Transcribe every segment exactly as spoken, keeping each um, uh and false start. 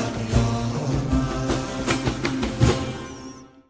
یار من.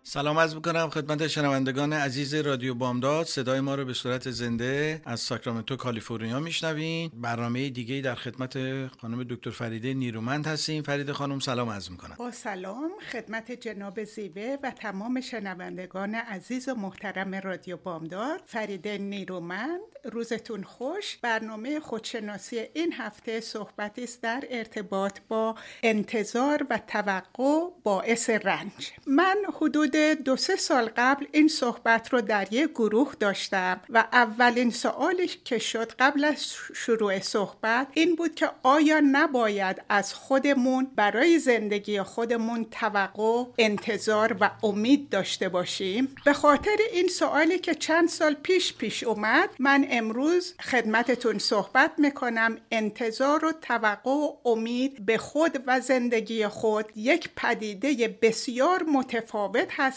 سلام عرض می‌کنم خدمت شنوندگان عزیز رادیو بامداد. صدای ما رو به صورت زنده از ساکرامنتو کالیفرنیا میشنوین. برنامه دیگه‌ای در خدمت خانم دکتر فریده نیرومند هستیم. فریده خانم سلام عرض می‌کنم. با سلام خدمت جناب زیوه و تمام شنوندگان عزیز و محترم رادیو بامداد. فریده نیرومند، روزتون خوش. برنامه خودشناسی این هفته صحبتی است در ارتباط با انتظار و توقع باعث رنج. من حدود دو سه سال قبل این صحبت رو در یک گروه داشتم و اولین سوالی که شد قبل از شروع صحبت این بود که آیا نباید از خودمون برای زندگی خودمون توقع، انتظار و امید داشته باشیم؟ به خاطر این سوالی که چند سال پیش پیش اومد، من امروز خدمتتون صحبت میکنم. انتظار و توقع و امید به خود و زندگی خود یک پدیده بسیار متفاوت هست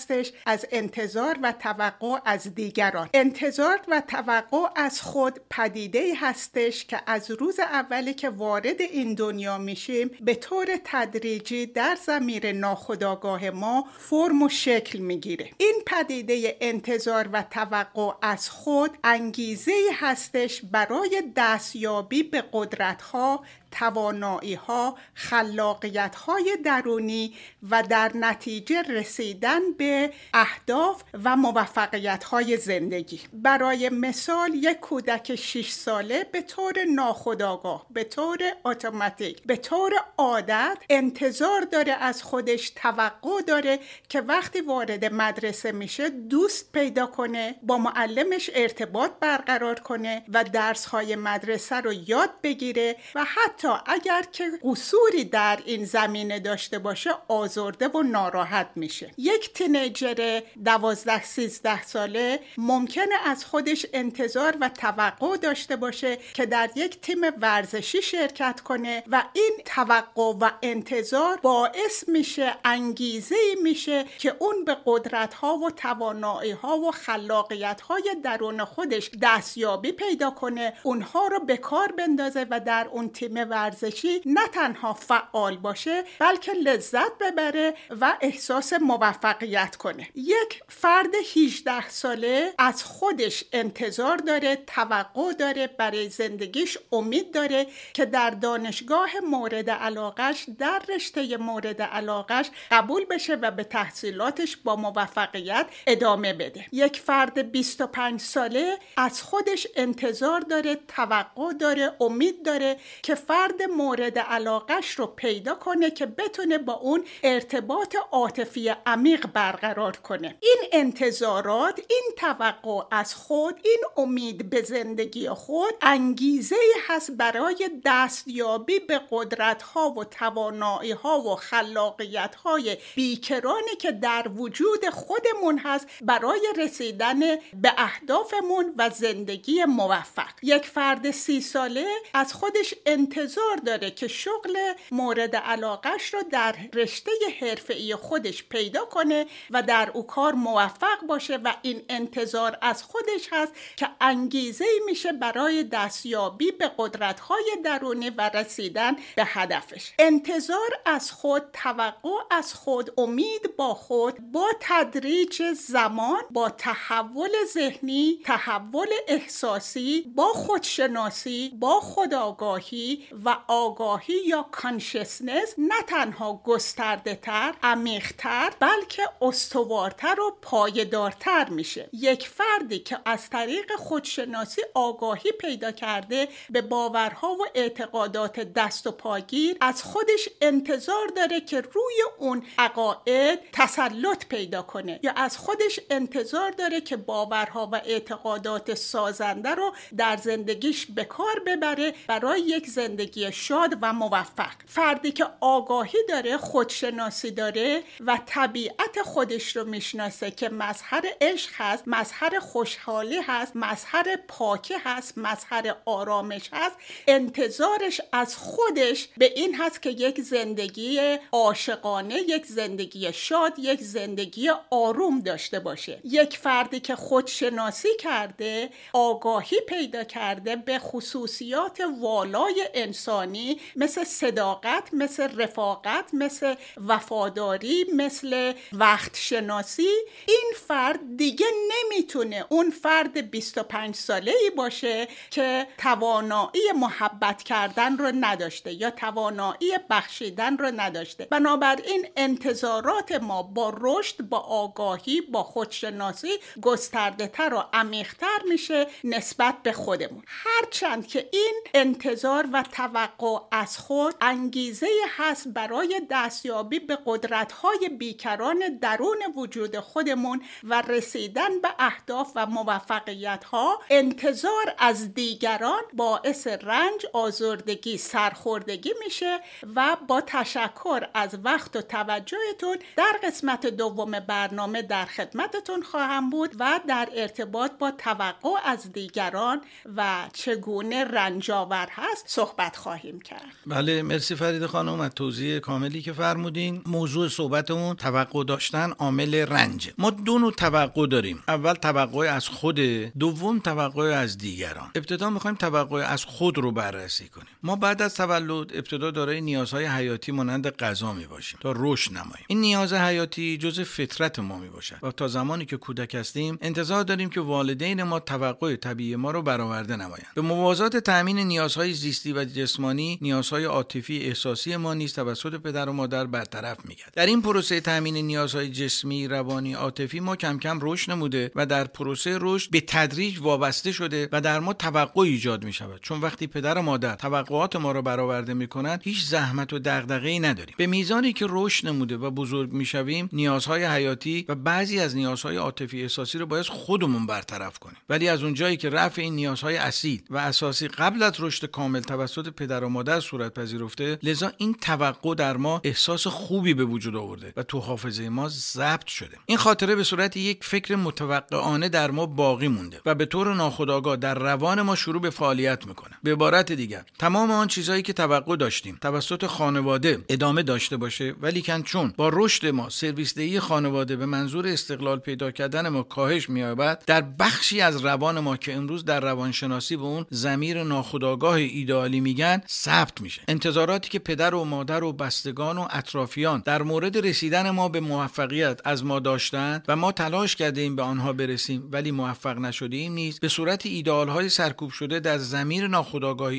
از انتظار و توقع از دیگران. انتظار و توقع از خود پدیده‌ای هستش که از روز اولی که وارد این دنیا میشیم به طور تدریجی در ضمیر ناخودآگاه ما فرم و شکل میگیره. این پدیده انتظار و توقع از خود انگیزه‌ای هستش برای دستیابی به قدرت‌ها، توانایی‌ها، خلاقیت‌های درونی و در نتیجه رسیدن به اهداف و موفقیت‌های زندگی. برای مثال یک کودک شش ساله به طور ناخودآگاه، به طور اتوماتیک، به طور عادت انتظار داره از خودش، توقع داره که وقتی وارد مدرسه میشه دوست پیدا کنه، با معلمش ارتباط برقرار کنه و درس‌های مدرسه رو یاد بگیره و حتی تا اگر که قصوری در این زمینه داشته باشه آزرده و ناراحت میشه. یک تینیجر دوازده سیزده ساله ممکنه از خودش انتظار و توقع داشته باشه که در یک تیم ورزشی شرکت کنه و این توقع و انتظار باعث میشه، انگیزه‌ای میشه که اون به قدرت‌ها و توانایی‌ها و خلاقیت‌های درون خودش دستیابی پیدا کنه، اونها رو به کار بندازه و در اون تیم ورزشی نه تنها فعال باشه بلکه لذت ببره و احساس موفقیت کنه. یک فرد هجده ساله از خودش انتظار داره، توقع داره، برای زندگیش امید داره که در دانشگاه مورد علاقش، در رشته مورد علاقش قبول بشه و به تحصیلاتش با موفقیت ادامه بده. یک فرد بیست و پنج ساله از خودش انتظار داره، توقع داره، امید داره که فرد مورد علاقش رو پیدا کنه که بتونه با اون ارتباط عاطفی عمیق برقرار کنه. این انتظارات، این توقع از خود، این امید به زندگی خود انگیزه هست برای دستیابی به قدرت‌ها و توانایی‌ها و خلاقیت‌های بیکرانی که در وجود خودمون هست برای رسیدن به اهدافمون و زندگی موفق. یک فرد سی ساله از خودش انتظار داره که شغل مورد علاقش رو در رشته حرفه‌ای خودش پیدا کنه و در او کار موفق باشه و این انتظار از خودش هست که انگیزه میشه برای دستیابی به قدرت‌های درونی و رسیدن به هدفش. انتظار از خود، توقع از خود، امید با خود با تدریج زمان، با تحول ذهنی، تحول احساسی، با خودشناسی، با خودآگاهی و آگاهی یا کانشسنس نه تنها گسترده تر، عمیق تر، بلکه استوارتر و پایدارتر میشه. یک فردی که از طریق خودشناسی آگاهی پیدا کرده به باورها و اعتقادات دست و پاگیر، از خودش انتظار داره که روی اون عقاید تسلط پیدا کنه یا از خودش انتظار داره که باورها و اعتقادات سازنده رو در زندگیش به کار ببره برای یک زندگی زندگی شاد و موفق. فردی که آگاهی داره، خودشناسی داره و طبیعت خودش رو میشناسه که مظهر عشق هست، مظهر خوشحالی هست، مظهر پاکی هست، مظهر آرامش هست، انتظارش از خودش به این هست که یک زندگی عاشقانه، یک زندگی شاد، یک زندگی آروم داشته باشه. یک فردی که خودشناسی کرده، آگاهی پیدا کرده به خصوصیات والای انسانی مثل صداقت، مثل رفاقت، مثل وفاداری، مثل وقت شناسی، این فرد دیگه نمیتونه اون فرد بیست و پنج ساله‌ای باشه که توانایی محبت کردن رو نداشته یا توانایی بخشیدن رو نداشته. بنابراین انتظارات ما با رشد، با آگاهی، با خودشناسی گسترده تر و عمیق تر میشه نسبت به خودمون. هرچند که این انتظار و توقع از خود انگیزه هست برای دستیابی به قدرت‌های بیکران درون وجود خودمون و رسیدن به اهداف و موفقیت‌ها، انتظار از دیگران باعث رنج، آزردگی، سرخوردگی میشه. و با تشکر از وقت و توجهتون، در قسمت دوم برنامه در خدمتتون خواهم بود و در ارتباط با توقع از دیگران و چگونه رنجاور هست صحبت خواهیم کرد. بله، مرسی فرید خانم از توضیح کاملی که فرمودین. موضوع صحبتمون توقع داشتن عامل رنج. ما دو نوع توقع داریم. اول توقع از خوده، دوم توقع از دیگران. ابتدا میخوایم توقع از خود رو بررسی کنیم. ما بعد از تولد ابتدا دارای نیازهای حیاتی مانند غذا میباشیم تا رشد نماییم. این نیاز حیاتی جزء فطرت ما میباشد و تا زمانی که کودک هستیم انتظار داریم که والدین ما توقع طبیعی ما رو برآورده نمایند. به موازات تأمین نیازهای زیستی و جسمانی، نیازهای عاطفی احساسی ما نیز توسط پدر و مادر برطرف می‌گردد. در این پروسه تأمین نیازهای جسمی، روانی، عاطفی ما کم کم رشد نموده و در پروسه رشد به تدریج وابسته شده و در ما توقع ایجاد می‌شود. چون وقتی پدر و مادر توقعات ما را برآورده می‌کنند، هیچ زحمت و دغدغه‌ای نداریم. به میزانی که رشد نموده و بزرگ می‌شویم، نیازهای حیاتی و بعضی از نیازهای عاطفی احساسی رو باید خودمون برطرف کنیم. ولی از اونجایی که رفع این نیازهای اصیل و اساسی قبل از رشد کامل توسط پدر و مادر صورت پذیرفته، لذا این توقع در ما احساس خوبی به وجود آورده و تو حافظه ما ثبت شده. این خاطره به صورت یک فکر متوقعانه در ما باقی مونده و به طور ناخودآگاه در روان ما شروع به فعالیت میکنه. به عبارت دیگر، تمام آن چیزهایی که توقع داشتیم توسط خانواده ادامه داشته باشه، ولی کن چون با رشد ما سرویس‌دهی خانواده به منظور استقلال پیدا کردن ما کاهش می‌یابد، در بخشی از روان ما که امروز در روانشناسی به اون ضمیر ناخودآگاه ایدئالی میگن ثبت میشه. انتظاراتی که پدر و مادر و بستگان و اطرافیان در مورد رسیدن ما به موفقیت از ما داشتند و ما تلاش کردیم به آنها برسیم ولی موفق نشدیم نیز به صورت ایدئال‌های سرکوب شده در ضمیر ناخودآگاه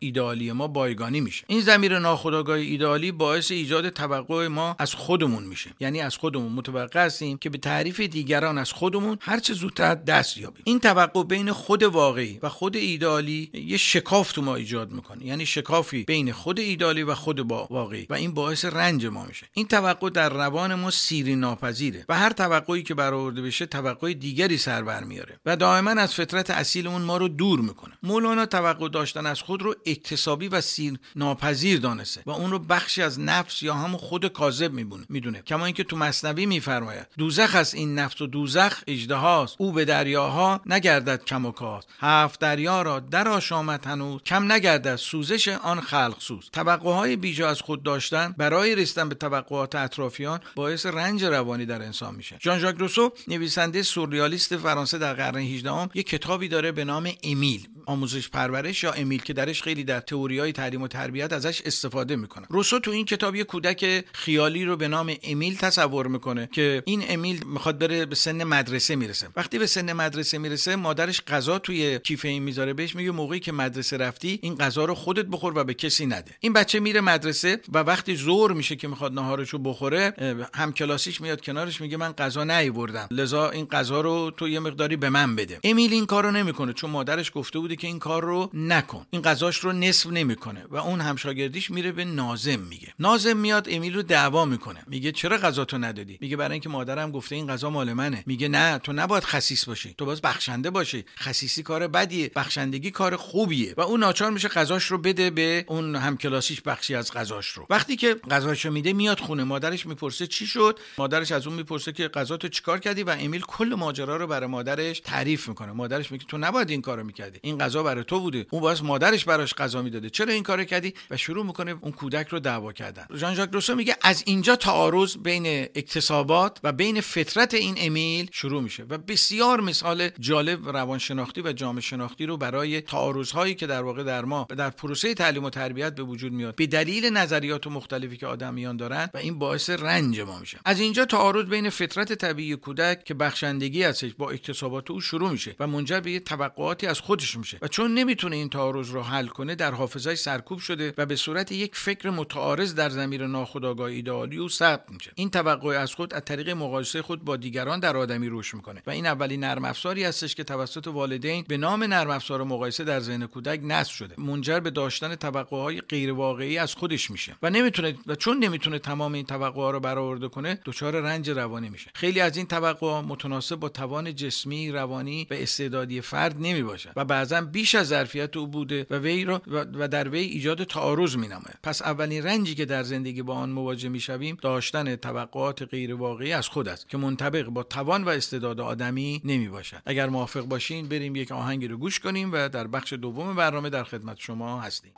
ایدئالی ما بایگانی میشه. این ضمیر ناخودآگاه ایدئالی باعث ایجاد توقع ما از خودمون میشه. یعنی از خودمون متوقع هستیم که به تعریف دیگران از خودمون هر چه زودتر دست یابیم. این توقع بین خود واقعی و خود ایدئالی یه شکاف تو ما ایجاد میکنه، یعنی شکافی بین خود ایدئالی و خود با واقعی و این باعث رنج ما میشه. این توقع در روان ما سیری ناپذیره و هر توقعی که برآورده بشه توقع دیگری سر بر میاره و دائما از فطرت اصیلمون ما رو دور میکنه. مولانا توقع داشتن از خود رو اکتسابی و سیر ناپذیر دانسته و اون رو بخشی از نفس یا هم خود کاذب میدونه. کما اینکه تو مثنوی میفرماید: دوزخ است این نفس و دوزخ اژدهاست، او به دریاها نگردد کم و کاست، هفت دریا را در آشامد هنوز، کم نگردد سوزش آن خلق سوز. توقعهای بیجا از خود داشتن برای رسیدن به توقعات اطرافیان باعث رنج روانی در انسان میشه. ژان ژاک روسو، نویسنده سورئالیست فرانسه در قرن هجدهم، یک کتابی داره به نام امیل، آموزش پرورش یا امیل، که درش خیلی در تئوری‌های تعلیم و تربیت ازش استفاده میکنه. روسو تو این کتاب یک کودک خیالی رو به نام امیل تصور میکنه که این امیل میخواد بره به سن مدرسه میرسه. وقتی به سن مدرسه میرسه، مادرش غذا توی کیف این میذاره، بهش میگه موقعی که مدرسه رفتی این غذا رو خودت بخور و به کسی نده. این بچه میره مدرسه و وقتی ظهر میشه که میخواد ناهارشو بخوره، همکلاسیش میاد کنارش میگه من غذا نیاوردم، لذا این غذا رو تو یه مقداری به من بده. امیل این کارو نمیکنه چون مادرش گفته بود شاگردی که این کار رو نکن، این قضاش رو نصف نمیکنه و اون همشاگردیش میره به ناظم میگه. ناظم میاد امیل رو دعوا میکنه، میگه چرا غذا تو ندادی؟ میگه برای اینکه مادرم گفته این غذا مال منه. میگه نه، تو نباید خسیس باشی، تو باید بخشنده باشی. خسیسی کار بدیه، بخشندگی کار خوبیه. و اون ناچار میشه غذاش رو بده به اون همکلاسیش، بخشی از غذاش رو. وقتی که غذاش رو میده میاد خونه، مادرش میپرسه چی شد؟ مادرش از اون میپرسه که غذا تو چیکار کردی؟ و امیل کل ماجرا رو برای مادرش تعریف میکنه. مادرش میگه تو نباید این کارو میکردی، این غذا برای تو بوده، اون باز مادرش براش غذا میداده، چرا این کارو کردی؟ و شروع میکنه اون کودک رو دعوا کردن. ژان ژاک روسو میگه از اینجا تعارض بین اکتسابات و بین فطرت این امیل شروع میشه و بسیار مثال جالب روانشناختی و جامعه شناختی رو برای تعارض‌هایی که در واقع در ما در پروسه تعلیم و تربیت به وجود میاد به دلیل نظریات مختلفی که آدمیان دارن و این باعث رنج ما میشه. از اینجا تعارض بین فطرت طبیعی کودک که بخشندگی هستش با اکتسابات او شروع میشه و منجر به توقعاتی از خودش میشه و چون نمیتونه این تعارض رو حل کنه در حافظه‌اش سرکوب شده و به صورت یک فکر متعارض در ضمیر ناخودآگاه ایدئالی او ثبت میشه. این توقع از خود از طریق مقایسه خود با دیگران در آدمی رشد میکنه و این اولین نرم افزاری هستش که توسط والدین به نام نرم افزار مقایسه در ذهن کودک نصب شده، منجر به داشتن توقعهای غیر واقعی از خودش میشه و نمیتونه و چون نمیتونه تمام این توقعها رو برآورده کنه دچار رنج روانی میشه. خیلی از این توقعها متناسب با توان جسمی، روانی و استعدادی فرد نمیباشد و بعضا بیش از ظرفیت او بوده و وی را و در وی ایجاد تعارض مینماید. پس اولین رنجی که در زندگی با آن مواجه میشویم داشتن توقعات غیر واقعی از خود است که منطبق با توان و استعداد آدمی نمیباشد. اگر موافق باشین بریم یک آهنگی رو گوش کنیم و در بخش دوم برنامه در خدمت شما هستیم.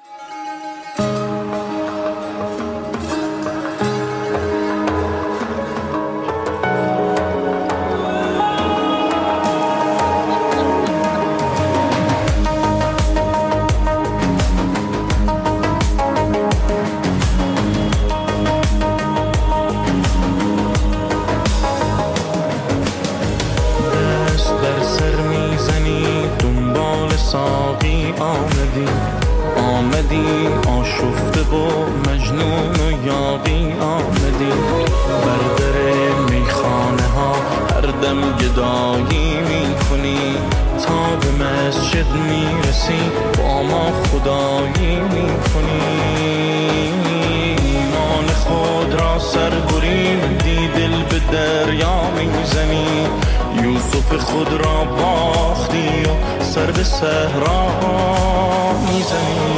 ساقی آمدی آمدی آشفته با مجنون و یاقی آمدی، بر در میخانه ها هر دم گدایی میکنی، تا به مسجد میرسی با ما خدایی میکنی. ایمان خود را سربریدی، دل به دریا میزنی، یوسف خود را باختی و سر به صحرا میزنی.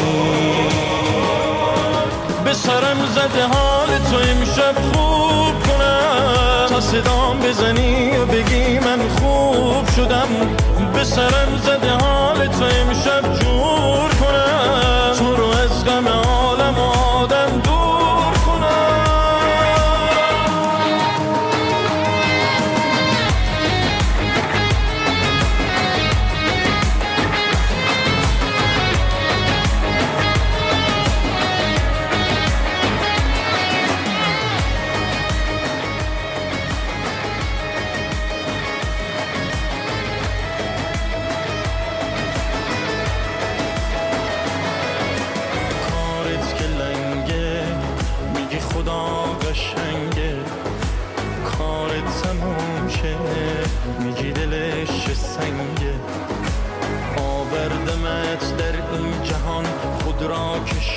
به سرم زده حال تو امشب خوب کنم، تا صدام بزنی و بگی من خوب شدم. به سرم زده حال تو امشب جور کنم، تو رو از غم عالم و آدم دور کنم.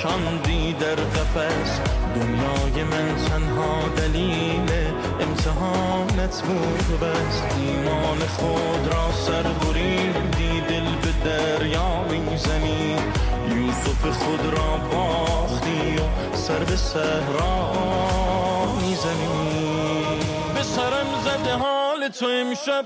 شاندی در قفس دنیای من تنها دلیل امتحانت بود و بس. ایمان خود را سر بریدی، دل به دریا میزنی، یوسف خود را باختی و سر به صحرا میزنی. به سرم زده حال تو امشب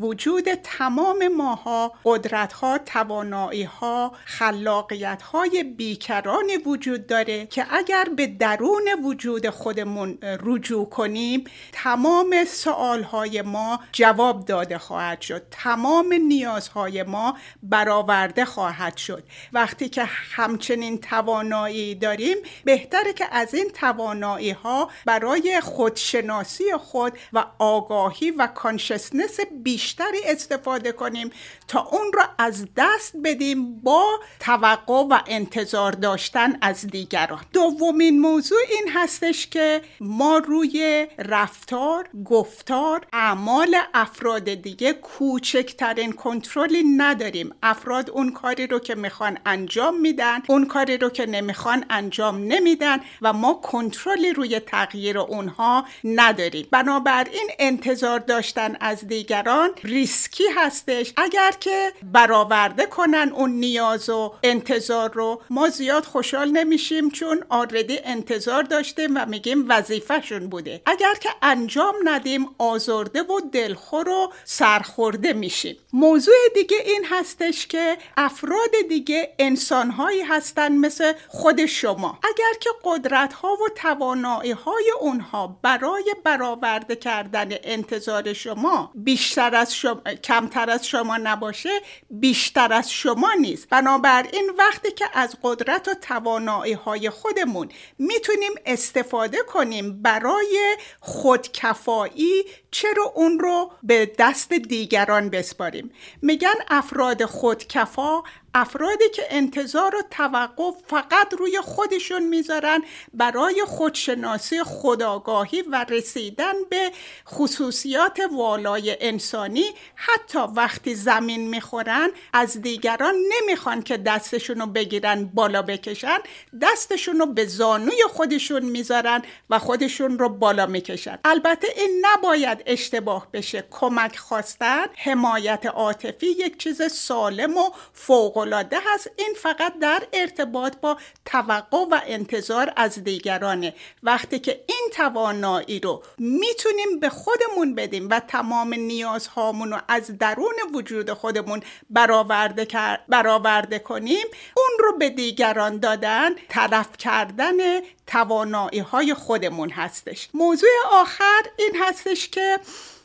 وجود تمام ماها قدرت‌ها، توانایی‌ها، خلاقیت‌های بیکران وجود داره که اگر به درون وجود خودمون رجوع کنیم تمام سوال‌های ما جواب داده خواهد شد، تمام نیازهای ما برآورده خواهد شد. وقتی که همچنین توانایی داریم بهتره که از این توانایی‌ها برای خودشناسی خود و آگاهی و کانشسنس بیشتری استفاده کنیم تا اون را از دست بدیم با توقع و انتظار داشتن از دیگران. دومین موضوع این هستش که ما روی رفتار، گفتار، اعمال افراد دیگه کوچکترین کنترلی نداریم. افراد اون کاری رو که میخوان انجام میدن، اون کاری رو که نمیخوان انجام نمیدن و ما کنترلی روی تغییر اونها نداریم. بنابراین انتظار داشتن از دیگران ریسکی هستش. اگر که برآورده کنن اون نیاز و انتظار رو ما زیاد خوشحال نمیشیم، چون آردی انتظار داشتیم و میگیم وظیفه‌شون بوده. اگر که انجام ندیم آزرده و دلخور و سرخورده میشیم. موضوع دیگه این هستش که افراد دیگه انسانهایی هستن مثل خود شما. اگر که قدرت‌ها و توانایی‌های اونها برای برآورده کردن انتظار شما بیشتر از شما، کمتر از شما نباشه، بیشتر از شما نیست. بنابراین وقتی که از قدرت و توانایی‌های خودمون میتونیم استفاده کنیم برای خودکفایی، چرا اون رو به دست دیگران بسپاریم؟ میگن افراد خودکفا افرادی که انتظار و توقع فقط روی خودشون میذارن برای خودشناسی، خودآگاهی و رسیدن به خصوصیات والای انسانی، حتی وقتی زمین میخورن از دیگران نمیخوان که دستشون رو بگیرن بالا بکشن، دستشون رو به زانوی خودشون میذارن و خودشون رو بالا میکشن. البته این نباید اشتباه بشه. کمک خواستن، حمایت عاطفی یک چیز سالم و فوق العاده هست. این فقط در ارتباط با توقع و انتظار از دیگرانه. وقتی که این توانایی رو میتونیم به خودمون بدیم و تمام نیازهامون رو از درون وجود خودمون برآورده برآورده کنیم، اون رو به دیگران دادن تلف کردن توانایی های خودمون هستش. موضوع آخر این هستش که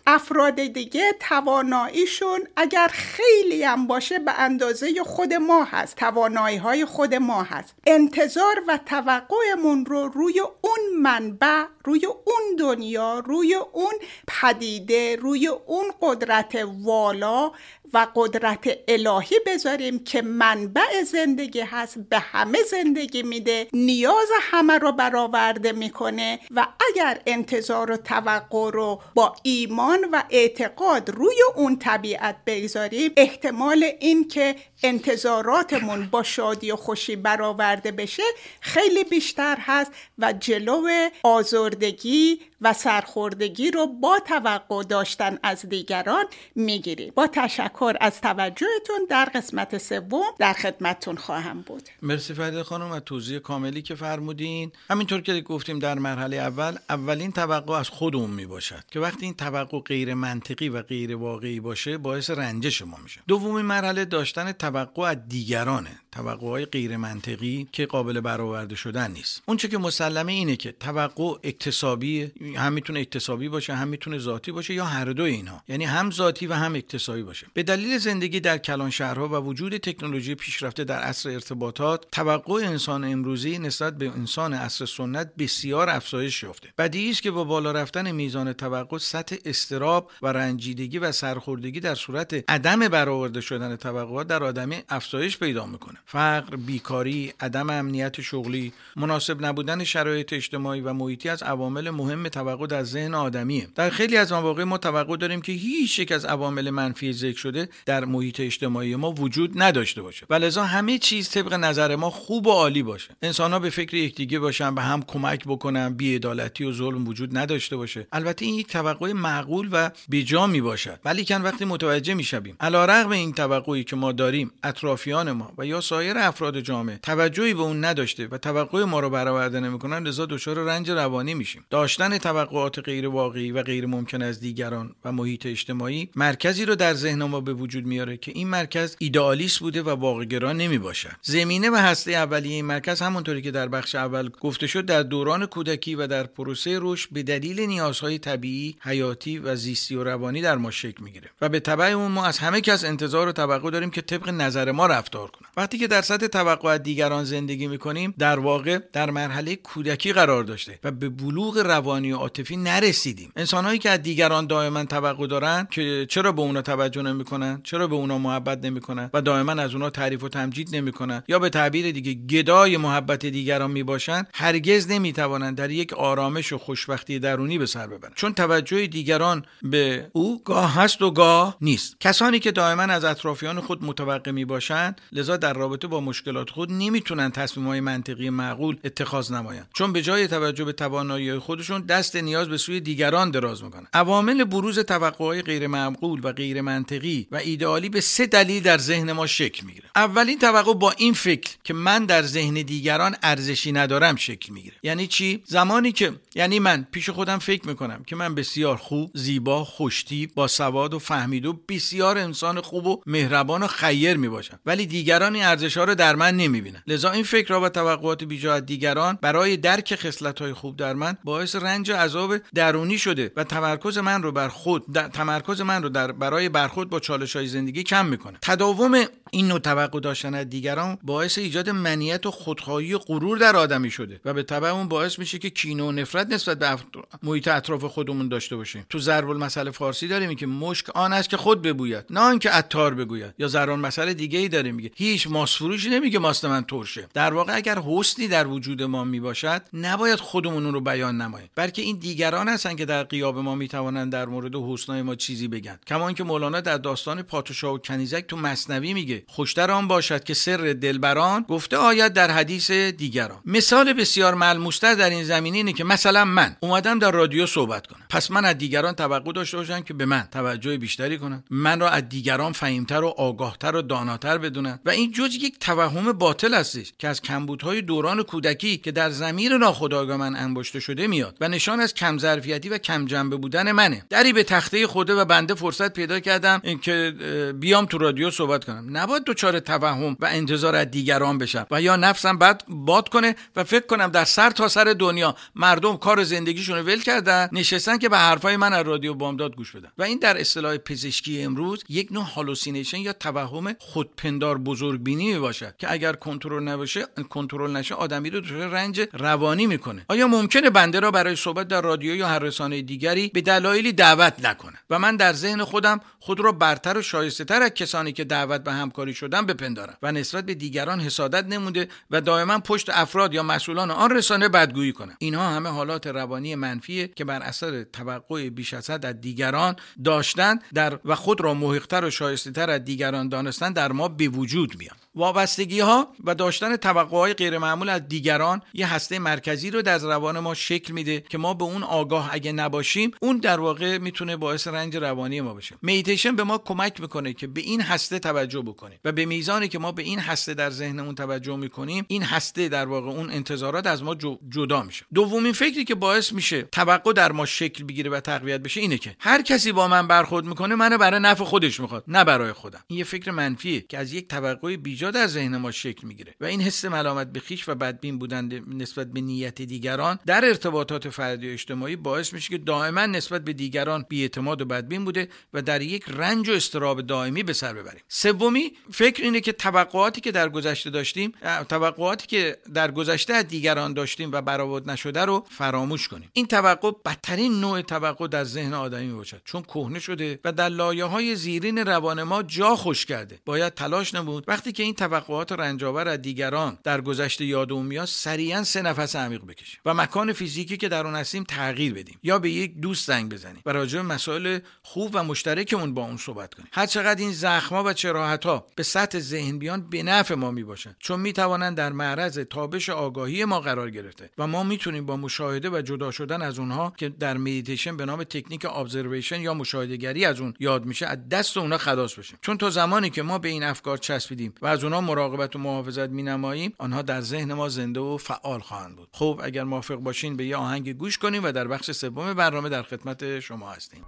افراد دیگه تواناییشون اگر خیلی هم باشه به اندازه خود ما هست، توانایی های خود ما هست. انتظار و توقعمون رو روی اون منبع، روی اون دنیا، روی اون پدیده، روی اون قدرت والا و قدرت الهی بذاریم که منبع زندگی هست، به همه زندگی میده، نیاز همه رو برآورده میکنه و اگر انتظار و توقع رو با ایمان و اعتقاد روی اون طبیعت بگذاریم، احتمال این که انتظاراتمون با شادی و خوشی برآورده بشه خیلی بیشتر هست و جلو آزردگی و سرخوردگی رو با توقع داشتن از دیگران میگیریم. با تشکر از توجهتون. در قسمت سوم در خدمتتون خواهم بود. مرسی فریده خانم از توضیح کاملی که فرمودین. همینطور که گفتیم در مرحله اول اولین توقع از خودمون میباشد که وقتی این توقع غیر منطقی و غیر واقعی باشه باعث رنجش ما میشه. دومین مرحله داشتن توقع از دیگرانه. توقعهای غیر منطقی که قابل برآورده شدن نیست. اون چه که مسلمه اینه که توقع اکتسابی، هم میتونه اکتسابی باشه، هم میتونه ذاتی باشه، یا هر دو اینا، یعنی هم ذاتی و هم اکتسابی باشه. به دلیل زندگی در کلان شهرها و وجود تکنولوژی پیشرفته در عصر ارتباطات، توقع انسان امروزی نسبت به انسان عصر سنت بسیار افزایش یافته. بدیهی است که با بالا رفتن میزان توقع، سطح استراب و رنجیدگی و سرخوردگی در صورت عدم برآورده شدن توقعات در آدمی افزایش پیدا میکنه. فقر، بیکاری، عدم امنیت شغلی، مناسب نبودن شرایط اجتماعی و محیطی از عوامل مهم توقع در ذهن آدمیه. در خیلی از مواقع ما توقع داریم که هیچ یک از عوامل منفی ذکر شده در محیط اجتماعی ما وجود نداشته باشه، ولذا همه چیز طبق نظر ما خوب و عالی باشه. انسان‌ها به فکر یکدیگه باشن، به هم کمک بکنن، بی‌عدالتی و ظلم وجود نداشته باشه. البته این یک توقع معقول و بیجا می باشد، ولی کن وقتی متوجه می‌شویم علیرغم این توقعی که ما داریم، اطرافیان ما و یا سایر افراد جامعه توجهی به اون نداشته و توقع ما رو برآورده نمی‌کنن، لذا دچار رنج روانی میشیم. داشتن توقعات غیر واقعی و غیر ممکن از دیگران و محیط اجتماعی مرکزی رو در ذهن ما به وجود میاره که این مرکز ایدئالیست بوده و واقع‌گرا نمی‌باشه. زمینه و هسته اولیه این مرکز، همونطوری که در بخش اول گفته شد، در دوران کودکی و در پروسه رشد به دلیل نیازهای طبیعی، حیاتی و زیستی و روانی در ما شکل می‌گیره و به تبع اون ما از همه کس انتظار و توقع داریم که طبق نظر ما رفتار کنه. وقتی که در سطح توقعات دیگران زندگی می‌کنیم، در واقع در مرحله کودکی قرار داشته و به بلوغ روانی و عاطفی نرسیدیم. انسان‌هایی که از دیگران دائما توقع دارن که چرا به اونا توجه نمی‌کنن، چرا به اونا محبت نمی‌کنن و دائما از اونا تعریف و تمجید نمی‌کنن، یا به تعبیر دیگه گدای محبت دیگران میباشن، هرگز نمیتوانند در یک آرامش و خوشبختی درونی به سر ببرند، چون توجه دیگران به او گاه هست و گاه نیست. کسانی که دائما از اطرافیان خود متوقع میباشند، لذا در رابطه با مشکلات خود نمیتونن تصمیم‌های منطقی معقول اتخاذ نمایند، چون به جای توجه به توانایی خودشون، دست نیاز به سوی دیگران دراز میکنن. عوامل بروز توقعات غیر معقول و غیر منطقی و ایدئالی به سه دلیل در ذهن ما شکل میگیره. اولین توقع با این فکر که من در ذهن دیگران ارزشی ندارم شکل میگیره. یعنی چی؟ زمانی که یعنی من پیش خودم فکر میکنم که من بسیار خوب، زیبا، خوش‌تیپ، باسواد و فهمیده و بسیار انسان خوب و مهربان و خیر میباشم، ولی دیگران این ارزش‌ها رو در من نمیبینن، لذا این فکرها و توقعات بیجا از دیگران برای درک خصلت‌های خوب در من باعث رنج و عذاب درونی شده و تمرکز من رو بر خود در... تمرکز من رو در برای برخورد با چالش‌های زندگی کم میکنه. تداوم این نوع توقع داشتن از دیگران باعث ایجاد منیت و خودخواهی و غرور در آدمی شده و به تبع اون باعث میشه که کینه و نفرت نسبت به محیط اطراف خودمون داشته باشیم. تو ضرب المثل فارسی داریم میگه مشک آن است که خود ببوید، نه آن که عطار بگوید. یا ضرب المثل دیگه ای داریم میگه هیچ ماست فروشی نمیگه ماست من ترشه. در واقع اگر حسنی در وجود ما میباشد، نباید خودمون اون رو بیان نماییم، بلکه این دیگران هستن که در غیاب ما میتوانند در مورد حسنای ما چیزی بگن. کما اینکه مولانا در داستان پادشاه و کنیزک تو مثنوی میگه خوشتر آن باشد که سر دلبران گفته آید در حدیث دیگران. مثال بسیار ملموس‌تر در این زمینه اینه که مثلا من اومدم در رادیو صحبت کنم، پس من از دیگران توقع داشته باشم که به من توجه بیشتری کنن، من را از دیگران فهیم‌تر و آگاه‌تر و داناتر بدونن، و این جز یک توهم باطل هستش که از کمبودهای دوران کودکی که در ضمیر ناخودآگاه من انباشته شده میاد و نشان از کم ظرفیتی و کم جنبه بودن منه. دری به تخته خوده و بنده فرصت پیدا کردم که بیام تو رادیو صحبت کنم، نباید دچار توهم و انتظار از دیگران بشم و یا نفسم بد باد کنه و فکر کنم در سر تا سر دنیا مردم کار زندگیشون رو ول کردن، نشستن که به حرفای من از رادیو بامداد گوش بدن. و این در اصطلاح پزشکی امروز یک نوع هالوسینیشن یا توهم خودپندار بزرگبینی میباشد که اگر کنترل نباشه کنترل نشه آدمی رو دچار رنج روانی میکنه. آیا ممکنه بنده را برای صحبت در رادیو یا هر رسانه دیگری به دلایلی دعوت نکنه و من در ذهن خودم خود را برتر و شایسته‌تر از کسانی که دعوت به همکاری شدن بپندارم و نسبت به دیگران حسادت نموده و دائما پشت افراد یا مسئولان آن رسانه بدگویی کنم؟ اینها همه حالات روانی منفیه که بر اثر توقع بیش از حد از دیگران داشتن در و خود را محق‌تر و شایسته‌تر از دیگران دانستن در ما به وجود میان. وابستگی‌ها و داشتن توقع‌های غیرمعمول از دیگران یه هسته مرکزی رو در روان ما شکل میده که ما به اون آگاه اگه نباشیم، اون در واقع میتونه باعث رنج روانی ما بشه. میدیتیشن به ما کمک میکنه که به این هسته توجه بکنیم و به میزانی که ما به این هسته در ذهنمون توجه میکنیم، این هسته در واقع اون انتظارات از ما جدا میشه. دومین فکری که باعث میشه توقع در ما شکل بگیره و تقویت بشه اینه که هر کسی با من برخورد میکنه، منو برای نفع خودش میخواد، نه برای خودم. این یه فکر منفیه که از یک توقع بیجا اینجا در ذهن ما شکل میگیره و این حس ملامت به خویش و بدبین بودن نسبت به نیت دیگران در ارتباطات فردی و اجتماعی باعث میشه که دائما نسبت به دیگران بی‌اعتماد و بدبین بوده و در یک رنج و اضطراب دائمی به سر ببریم. سومی فکر اینه که توقعاتی که در گذشته داشتیم، توقعاتی که در گذشته از دیگران داشتیم و برآورد نشده رو فراموش کنیم. این توقع بدترین نوع توقع در ذهن آدمی میباشد، چون کهنه شده و در لایه‌های زیرین روان ما جا خوش کرده. باید تلاش نمود وقتی که این توقعات رنج‌آور از دیگران در گذشته یادمون میاد سریعا سه نفس عمیق بکشیم و مکان فیزیکی که در اون هستیم تغییر بدیم یا به یک دوست زنگ بزنیم و راجع به مسائل خوب و مشترکمون با اون صحبت کنیم. هر چقدر این زخم‌ها و جراحت‌ها به سطح ذهن بیان به نفع ما میباشن، چون میتوانند در معرض تابش آگاهی ما قرار گرفته و ما میتونیم با مشاهده و جدا شدن از اونها که در مدیتیشن به نام تکنیک ابزرویشن یا مشاهده‌گری از اون یاد میشه از دست اونها خلاص بشیم، چون تا زمانی که ما به این افکار چسبیدیم و از اونها مراقبت و محافظت مینماییم آنها در ذهن ما زنده و فعال خواهند بود. خب اگر موافق باشین به یه آهنگ گوش کنیم و در بخش سوم برنامه در خدمت شما هستیم.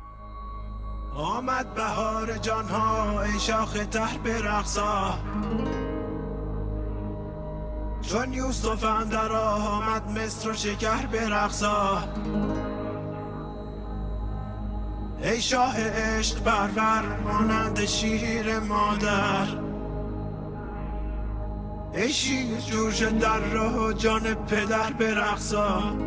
آمد بهار جان‌ها ای شاخ تر برقصا، چون یوسف اندر آمد مصر و شکر برقصا، ای شاه عشق برور مانند شیر مادر، ای شیر جوش در راه جان پدر برقصا.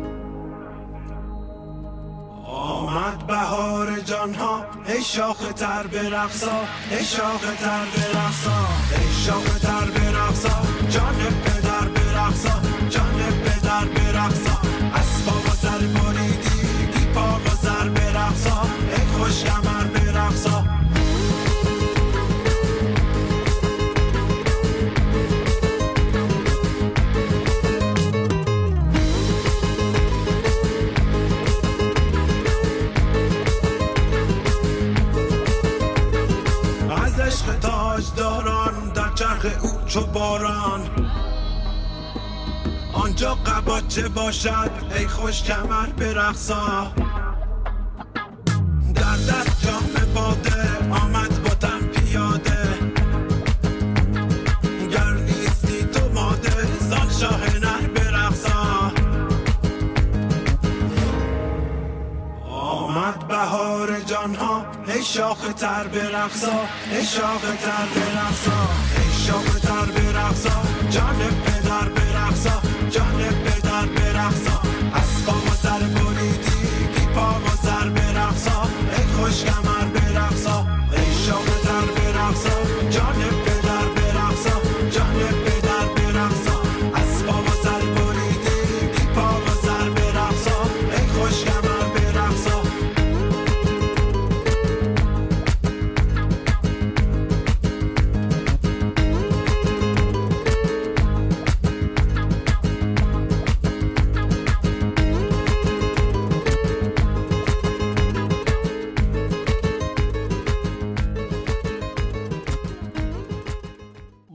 آمد بهار جانها ای شاخ تر برقصا، ای شاخ تر برقصا، ای شاخ تر برقصا، جان پدر برقصا، جان پدر برقصا، از پا و سر بریدی دی پا و سر برقصا، ای خوش کمر برقصا. داران در چرخ او چو باران، آنجا قبا چه باشد ای خوش کمر برقصا. در دست جام باده آمد با تن پیاده، گر نیستی تو ماده زان شاه نر برقصا. آمد بهار جانها ای شاخ تر برقصا، ای شاخ تر برقصا، ای شاخ تر برقصا، جان پدر برقصا، جان پدر برقصا، از پا و سر بریدی دی پا و سر برقصا، ای خوش کمر برقصا، ای شاخ تر برقصا، جان پدر برقصا، جان پدر برقصا، از پا و سر بریدی دی پا و سر برقصا، ای خوش کمر برقصا.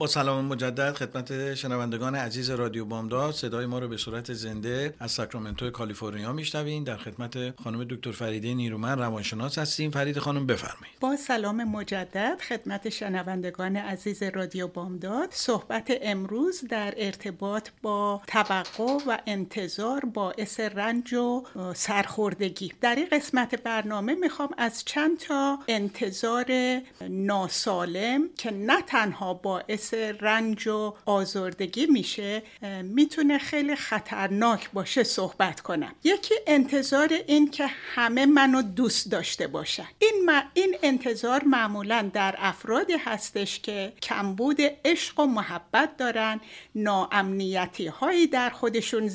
سلام مجدد خدمت شنوندگان عزیز رادیو بامداد. صدای ما رو به صورت زنده از ساکرامنتو کالیفرنیا میشنوین. در خدمت خانم دکتر فریده نیرومند روانشناس هستیم. فریده خانم بفرمایید. با سلام مجدد خدمت شنوندگان عزیز رادیو بامداد. صحبت امروز در ارتباط با توقع و انتظار باعث رنج و سرخوردگی. در این قسمت برنامه میخوام از چند تا انتظار ناسالم که نه تنها باعث رنج و آزردگی میشه، میتونه خیلی خطرناک باشه صحبت کنم. یکی انتظار این که همه منو دوست داشته باشن. این ما این انتظار معمولا در افرادی هستش که کمبود عشق و محبت دارن، ناامنیتی هایی در خودشون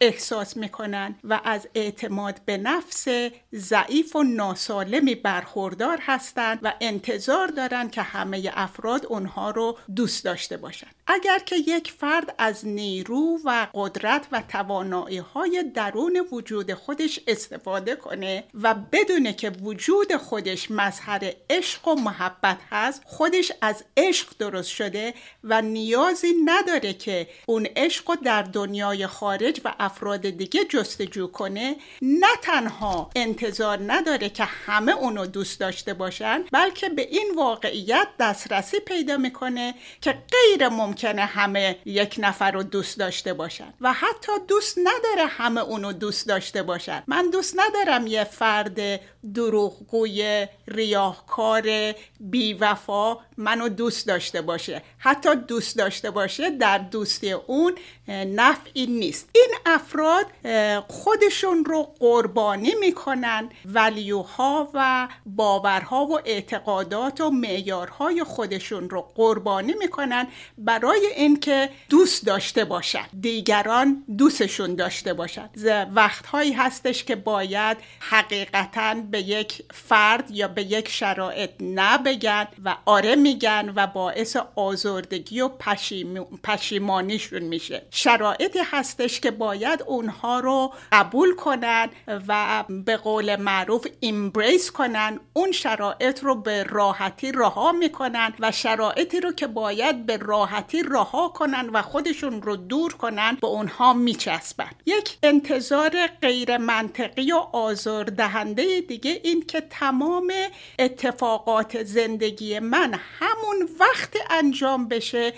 احساس میکنن و از اعتماد به نفس ضعیف و ناسالمی برخوردار هستن و انتظار دارن که همه افراد اونها رو دوست داشته باشند. اگر که یک فرد از نیرو و قدرت و توانایی‌های درون وجود خودش استفاده کنه و بدونه که وجود خودش مظهر عشق و محبت هست، خودش از عشق درست شده و نیازی نداره که اون عشق رو در دنیای خارج و افراد دیگه جستجو کنه، نه تنها انتظار نداره که همه اونو دوست داشته باشن، بلکه به این واقعیت دسترسی پیدا میکنه که غیر ممکنه همه یک نفر رو دوست داشته باشن و حتی دوست نداره همه اونو دوست داشته باشن. من دوست ندارم یه فرد دروغگوی، ریاکار، بیوفا منو دوست داشته باشه. حتی دوست داشته باشه، در دوستی اون نفعی نیست. این افراد خودشون رو قربانی میکنن، ولیوها و باورها و اعتقادات و معیارهای خودشون رو قربانی میکنن برای اینکه دوست داشته باشن، دیگران دوستشون داشته باشن. وقتهایی هستش که باید حقیقتاً به یک فرد یا به یک شرایط نبگن و آره میگن و باعث آزردگی و پشیم... پشیمانیشون میشه. شرایطی هستش که باید اونها رو قبول کنن و به قول معروف ایمبریس کنن. اون شرایط رو به راحتی رها میکنن و شرایطی رو که باید به راحتی رها کنن و خودشون رو دور کنن به اونها میچسبن. یک انتظار غیر منطقی و آزاردهنده دیگه این که تمام اتفاقات زندگی من همون وقت انجام بشه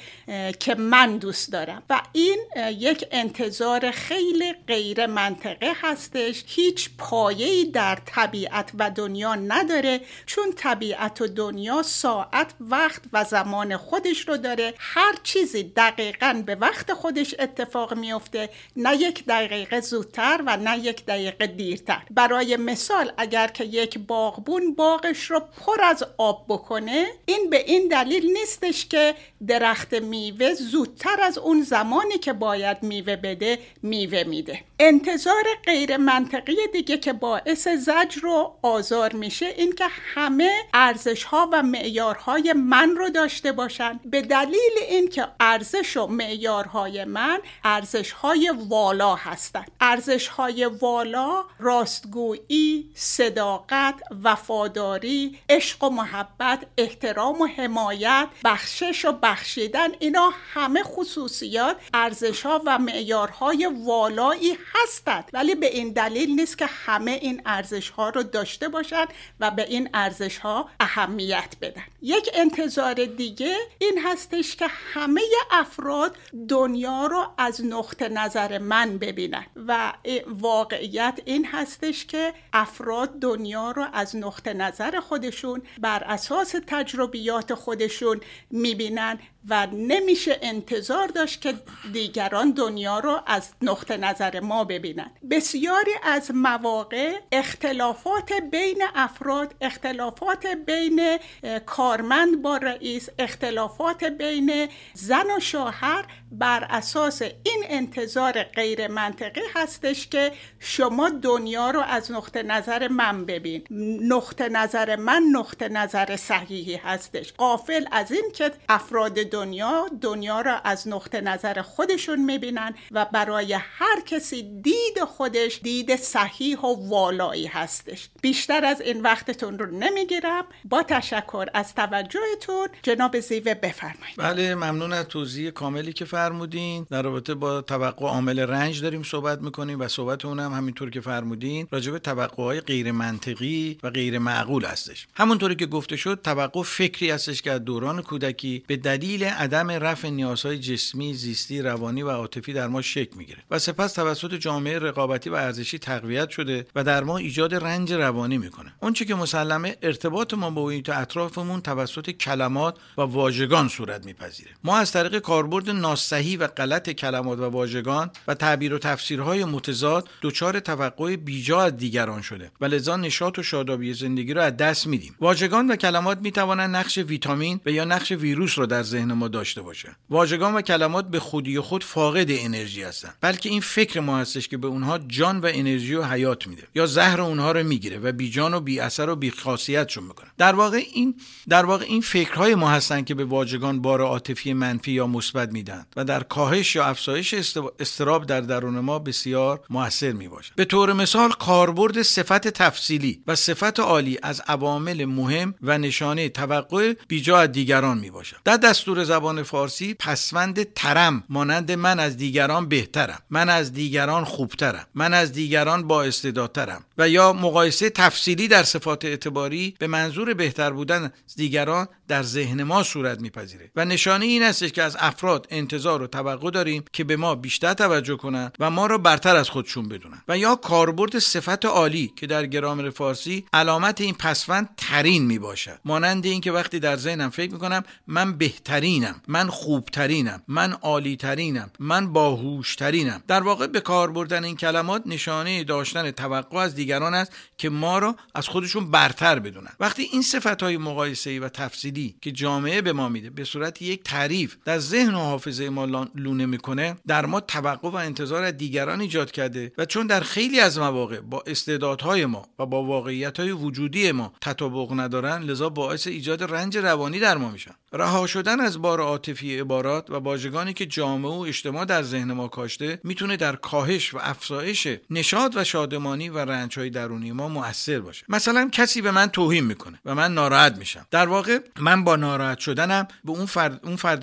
که من دوست دارم و این یک انتظار خیلی غیر منطقی هستش. هیچ پایه‌ای در طبیعت و دنیا نداره، چون طبیعت و دنیا ساعت، وقت و زمان خودش رو داره. هر چیزی دقیقاً به وقت خودش اتفاق میفته، نه یک دقیقه زودتر و نه یک دقیقه دیرتر. برای مثال اگر که یک باغبون باغش رو پر از آب بکنه، این به این دلیل نیستش که درخت میوه زودتر از اون زمانی که باید میوه بده میوه میده. انتظار غیر منطقی دیگه که باعث زجر و آزار میشه این که همه ارزش‌ها و معیارهای من رو داشته باشن، به دلیل اینکه ارزش و معیارهای من ارزش‌های والا هستن. ارزش‌های والا راستگویی، صداقت، وفاداری، عشق و محبت، احترام و حمایت، بخشش و بخشیدن، اینا همه خصوصیات، ارزش‌ها و معیارهای والایی هستند، ولی به این دلیل نیست که همه این ارزش‌ها رو داشته باشن و به این ارزش‌ها اهمیت بدن. یک انتظار دیگه این هستش که همه افراد دنیا رو از نقطه نظر من ببینن و واقعیت این هستش که افراد دنیا رو از نقطه نظر خودشون بر اساس تجربیات خودشون میبینن و نمیشه انتظار داشت که دیگران دنیا رو از نقطه نظر ما ببینن. بسیاری از مواقع اختلافات بین افراد، اختلافات بین کارمند با رئیس، اختلافات بین زن و شوهر بر اساس این انتظار غیر منطقی هستش که شما دنیا رو از نقطه نظر من ببین. نقطه نظر من نقطه نظر صحیحی هستش، غافل از این که افراد دنیا دنیا را از نقطه نظر خودشون میبینن و برای هر کسی دید خودش دید صحیح و والایی هستش. بیشتر از این وقتتون رو نمیگیرم. با تشکر از توجهتون. جناب زیوه بفرمایید. بله، ممنون از توضیح کاملی که فرمودین. در رابطه با توقع عامل رنج داریم صحبت میکنیم و صحبت اونم همینطور که فرمودین راجع به توقعهای غیر منطقی و غیر معقول هستش. همونطوری که گفته شد، توقع فکری هستش که دوران کودکی به دلیل عدم رفع نیازهای جسمی، زیستی، روانی و عاطفی در ما شکل میگیره و سپس توسط جامعه رقابتی و ارزشی تقویت شده و در ما ایجاد رنج روانی میکنه. اون چه که مسلمه، ارتباط ما با محیط اطرافمون توسط کلمات و واژگان صورت میپذیره. ما از طریق کاربرد ناصحیح و غلط کلمات و واژگان و تعبیر و تفسیرهای متضاد دچار توقع بیجا از دیگران شده و لذا نشاط و شادابی زندگی رو از دست میدیم. واژگان و کلمات میتوانند نقش ویتامین و یا نقش ویروس رو در ذهن ما داشته باشه. واژگان و کلمات به خودی خود فاقد انرژی هستن، بلکه این فکر ما هستش که به اونها جان و انرژی و حیات میده یا زهر اونها رو میگیره و بی جان و بی اثر و بی خاصیتشون میکنه. در واقع این در واقع این فکرهای ما هستن که به واژگان بار عاطفی منفی یا مثبت میدن و در کاهش یا افزایش اضطراب در درون ما بسیار موثر میباشه. به طور مثال، کاربرد صفت تفصیلی و صفت عالی از عوامل مهم و نشانه توقع بیجا از دیگران میباشه. در دستور زبان فارسی پسوند ترم مانند من از دیگران بهترم، من از دیگران خوبترم، من از دیگران با استعدادترم و یا مقایسه تفصیلی در صفات اعتباری به منظور بهتر بودن از دیگران در ذهن ما صورت میپذیره و نشانه این است که از افراد انتظار و توقع داریم که به ما بیشتر توجه کنند و ما را برتر از خودشون بدونن. و یا کاربرد صفت عالی که در گرامر فارسی علامت این پسوند ترین میباشد، مانند این که وقتی در ذهنم فکر میکنم من بهترینم، من خوبترینم، من عالیترینم، من باهوشترینم، در واقع به کار بردن این کلمات نشانه داشتن توقع از دیگران است که ما را از خودشون برتر بدونن. وقتی این صفت‌های مقایسه‌ای و تفصیلی که جامعه به ما میده به صورت یک تعریف در ذهن و حافظه ما لونه میکنه، در ما توقع و انتظار از دیگران ایجاد کرده و چون در خیلی از مواقع با استعدادهای ما و با واقعیت‌های وجودی ما تطابق ندارن، لذا باعث ایجاد رنج روانی در ما میشن. رها شدن از بار عاطفی عبارات و واژگانی که جامعه و اجتماع در ذهن ما کاشته میتونه در کاهش و افزایش نشاط و شادمانی و رنج‌های درونی ما مؤثر باشه. مثلا کسی به من توهین میکنه و من ناراحت میشم، در واقع من با ناراحت شدنم به اون فرد اون فرد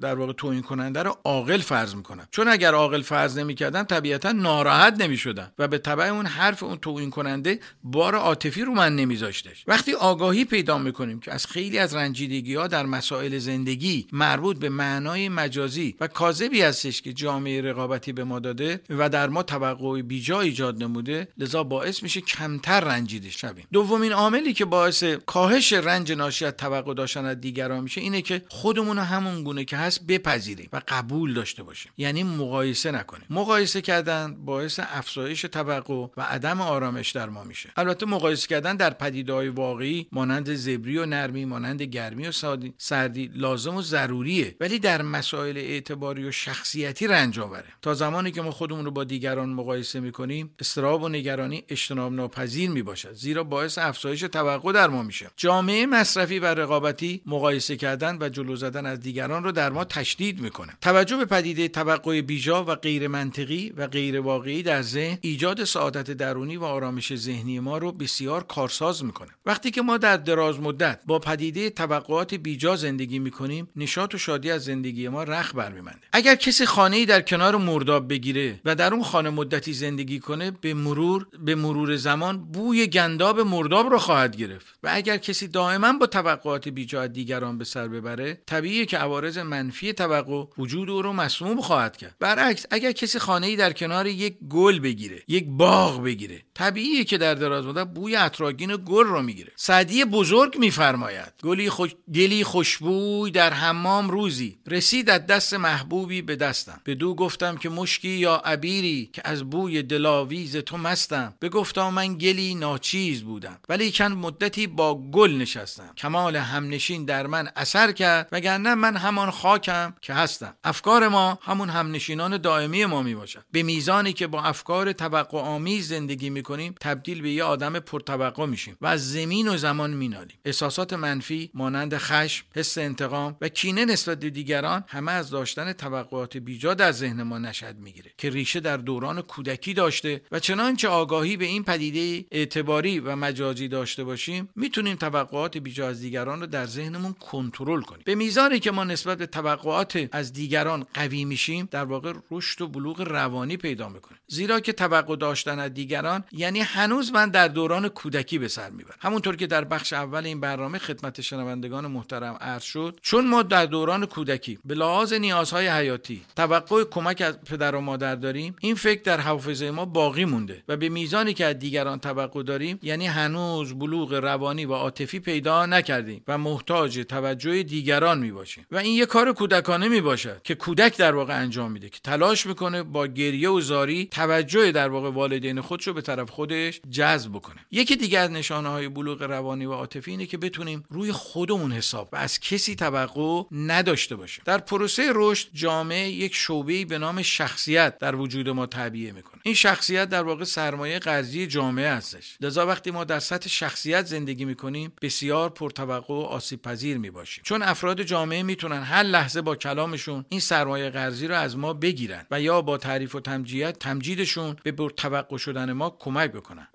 در واقع توهین کننده رو عاقل فرض میکنم، چون اگر عاقل فرض نمیکردم طبیعتا ناراحت نمیشدم و به تبع اون حرف اون توهین کننده بار عاطفی رو من نمیذاشتش. وقتی آگاهی پیدا میکنیم که از خیلی از رنجیدگی‌ها در مسائل زندگی مربوط به معنای مجازی و کاذبی هستش که جامعه رقابتی به ما داده و در ما توقع بیجا ایجاد نموده، لذا باعث میشه کمتر رنجیده شویم. دومین عاملی که باعث کاهش رنج ناشی از توقع داشتن از دیگران میشه اینه که خودمون رو همون گونه که هست بپذیریم و قبول داشته باشیم، یعنی مقایسه نکنیم. مقایسه کردن باعث افزایش توقع و عدم آرامش در ما میشه. البته مقایسه کردن در پدیده‌های واقعی مانند زبری و نرمی، مانند گرمی و سادی سردی لازم و ضروریه، ولی در مسائل اعتباری و شخصیتی رنج آوره. تا زمانی که ما خودمون رو با دیگران مقایسه می‌کنیم، اضطراب و نگرانی اجتناب ناپذیر میباشد، زیرا باعث افزایش توقع در ما میشه. جامعه مصرفی و رقابتی مقایسه کردن و جلو زدن از دیگران رو در ما تشدید میکنه. توجه به پدیده توقع بیجا و غیر منطقی و غیر واقعی در ذهن ایجاد سعادت درونی و آرامش ذهنی ما رو بسیار کارساز میکنه. وقتی که ما در دراز مدت با پدیده توقعات بیجا زندگی میکنیم، نشاط و شادی از زندگی ما رخ برمی‌بنده. اگر کسی خانه‌ای در کنار مرداب بگیره و در اون خانه مدتی زندگی کنه، به مرور به مرور زمان بوی گنداب مرداب رو خواهد گرفت. و اگر کسی دائما با توقعات بیجا دیگران به سر ببره، طبیعیه که عوارض منفی توقع وجود او رو مسموم خواهد کرد. برعکس، اگر کسی خانه‌ای در کنار یک گل بگیره، یک باغ بگیره، طبیعیه که در دراز مدت بوی عطرآگین گل رو میگیره. سعدی بزرگ میفرماید: گلی خوش گلی خوشبوی در حمام روزی رسید، از دست محبوبی به دستم، بدو گفتم که مشکی یا عبیری، که از بوی دلاویز تو مستم، بگفتا من گلی ناچیز بودم، ولی چند مدتی با گل نشستم، کمال همنشین در من اثر کرد، وگرنه من همان خاکم که هستم. افکار ما همون همنشینان دائمی ما میباشند. به میزانی که با افکار توقع آمیز زندگی میکنیم، تبدیل به یه آدم پرتوقع میشیم و از زمین و زمان مینالیم. احساسات منفی مانند خشم، حس انتقام و کینه نسبت به دیگران همه از داشتن توقعات بیجا در ذهن ما نشأت میگیره که ریشه در دوران کودکی داشته و چنانچه آگاهی به این پدیده اعتباری و مجازی داشته باشیم، میتونیم توقعات بیجا از دیگران رو در ذهنمون کنترل کنیم. به میزانی که ما نسبت به توقعات از دیگران قوی میشیم، در واقع رشد و بلوغ روانی پیدا میکنیم، زیرا که توقع داشتن از دیگران یعنی هنوز من در دوران کودکی به سر میبرم. همونطور که در بخش اول این برنامه خدمت شنوندگان محترم عرض شد، چون ما در دوران کودکی به لحاظ نیازهای حیاتی توقع کمک از پدر و مادر داریم، این فکر در حافظه ما باقی مونده و به میزانی که از دیگران توقع داریم، یعنی هنوز بلوغ روانی و عاطفی پیدا نکردیم و محتاج توجه دیگران میباشیم. و این یک کار کودکانه میباشد که کودک در واقع انجام میده، که تلاش میکنه با گریه و زاری توجه در واقع والدین خودشو به طرف خودش جذب کنه. یکی دیگه از نشانه‌های بلوغ روانی و عاطفی اینه که بتونیم روی خودمون حساب و از کسی توقع نداشته باشیم. در پروسه رشد، جامعه یک شعبه‌ای به نام شخصیت در وجود ما تعبیه میکنه. این شخصیت در واقع سرمایه غذایی جامعه هستش، لذا وقتی ما در سطح شخصیت زندگی میکنیم، بسیار پرتوقع و آسیب پذیر میباشیم، چون افراد جامعه میتونن هر لحظه با کلامشون این سرمایه غذایی رو از ما بگیرن و یا با تعریف و تمجید تمجیدشون به پرتوقع شدن ما کمک بکنن.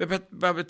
و به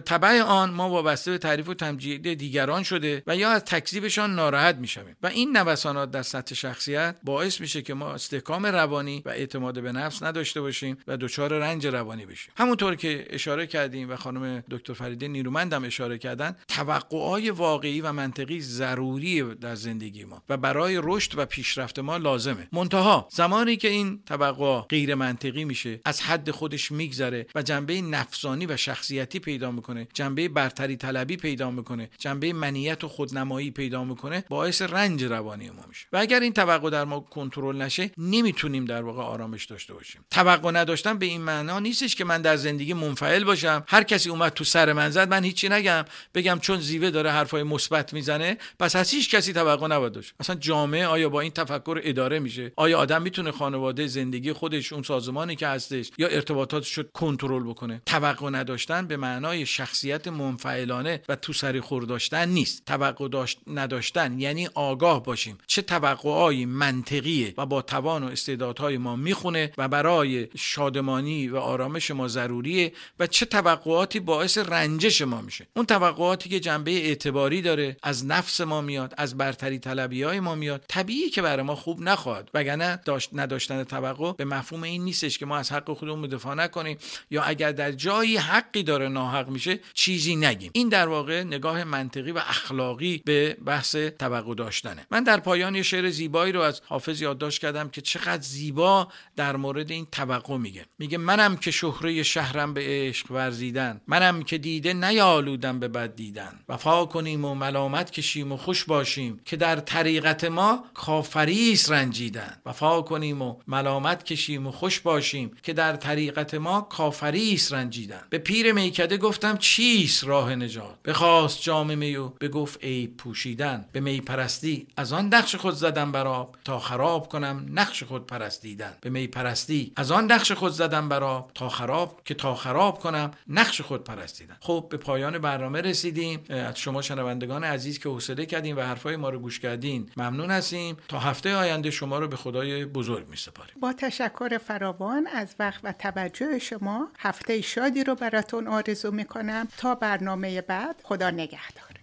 تبع آن ما وابسته به تعریف و تمجید دیگران شده و یا از تکذیبشان ناراحت میشویم و این نوسانات در سطح شخصیت باعث میشه که ما استحکام روانی و اعتماد به نفس نداشته باشیم و دچار رنج روانی بشیم. همونطور که اشاره کردیم و خانم دکتر فریده نیرومند هم اشاره کردن، توقعهای واقعی و منطقی ضروریه در زندگی ما و برای رشد و پیشرفت ما لازمه. منتها زمانی که این توقع غیر منطقی میشه، از حد خودش میگذره و جنبه نفسانی و شخصیتی پیدا میکنه، جنبه برتری طلبی پیدا میکنه، جنبه منیت و خودنمایی پیدا میکنه، باعث رنج روانی ما میشه. و اگر این توقع در ما کنترل نشه، نمیتونیم در واقع آرامش داشته باشیم. توقع نداشتن به این معنا نیستش که من در زندگی منفعل باشم، هر کسی اومد تو سر من زد من هیچی نگم، بگم چون زیوه داره حرفای مثبت میزنه پس از هیچ کسی توقع نباید داشت. اصلا جامعه آیا با این تفکر اداره میشه؟ آیا آدم میتونه خانواده، زندگی خودش، اون سازمانی که هستش یا ارتباطاتش رو کنترل بکنه؟ توقع نداشتن به معنای شخصیت منفعلانه و تو سری خور داشتن نیست. توقع داشت نداشتن یعنی آگاه باشیم چه توقعای منطقیه و با توان و استعدادهای ما میخونه و برای شادمانی و آرامش ما ضروریه و چه توقعاتی باعث رنجش ما میشه. اون توقعاتی که جنبه اعتباری داره، از نفس ما میاد، از برتری طلبیای ما میاد، طبیعیه که برای ما خوب نخواهد. وگرنه داشت نداشتن توقع به مفهوم این نیستش که ما از حق خودمون دفاع نکنیم یا اگر در جایی حقی داره ناحق میشه چیزی نگیم. این در واقع نگاه منطقی و اخلاقی به بحث توقع داشتنه. من در پایان یه شعر زیبایی رو از حافظ یادداشت کردم که چقدر زیبا در مورد این توقع میگه. میگه منم که شهره شهرم به عشق ورزیدن، منم که دیده نیالودم به بد دیدن، وفا کنیم و ملامت کشیم و خوش باشیم که در طریقت ما کافریست رنجیدن. وفا کنیم و ملامت کشیم و خوش باشیم که در طریقت ما کافریست رنجیدن. به پیر میکده گفتم چیست راه نجات، بخواست جام می و بگفت ای پوشیدن. به می پرستی از آن نقش خود زدم بر آب، تا خراب کنم نقش خود پرستیدن. به می پرستی از آن نقش خود زدم بر آب، تا خراب که تا خراب کنم نقش خود پرستیدن. خب به پایان برنامه رسیدیم. از شما شنوندگان عزیز که حوصله کردین و حرفای ما رو گوش کردین ممنون هستیم. تا هفته آینده شما رو به خدای بزرگ می‌سپاریم. با تشکر فراوان از وقت و توجه شما، هفته شادی رو براتون آرزو می‌کنم. تا برنامه بعد، خدا نگهدار.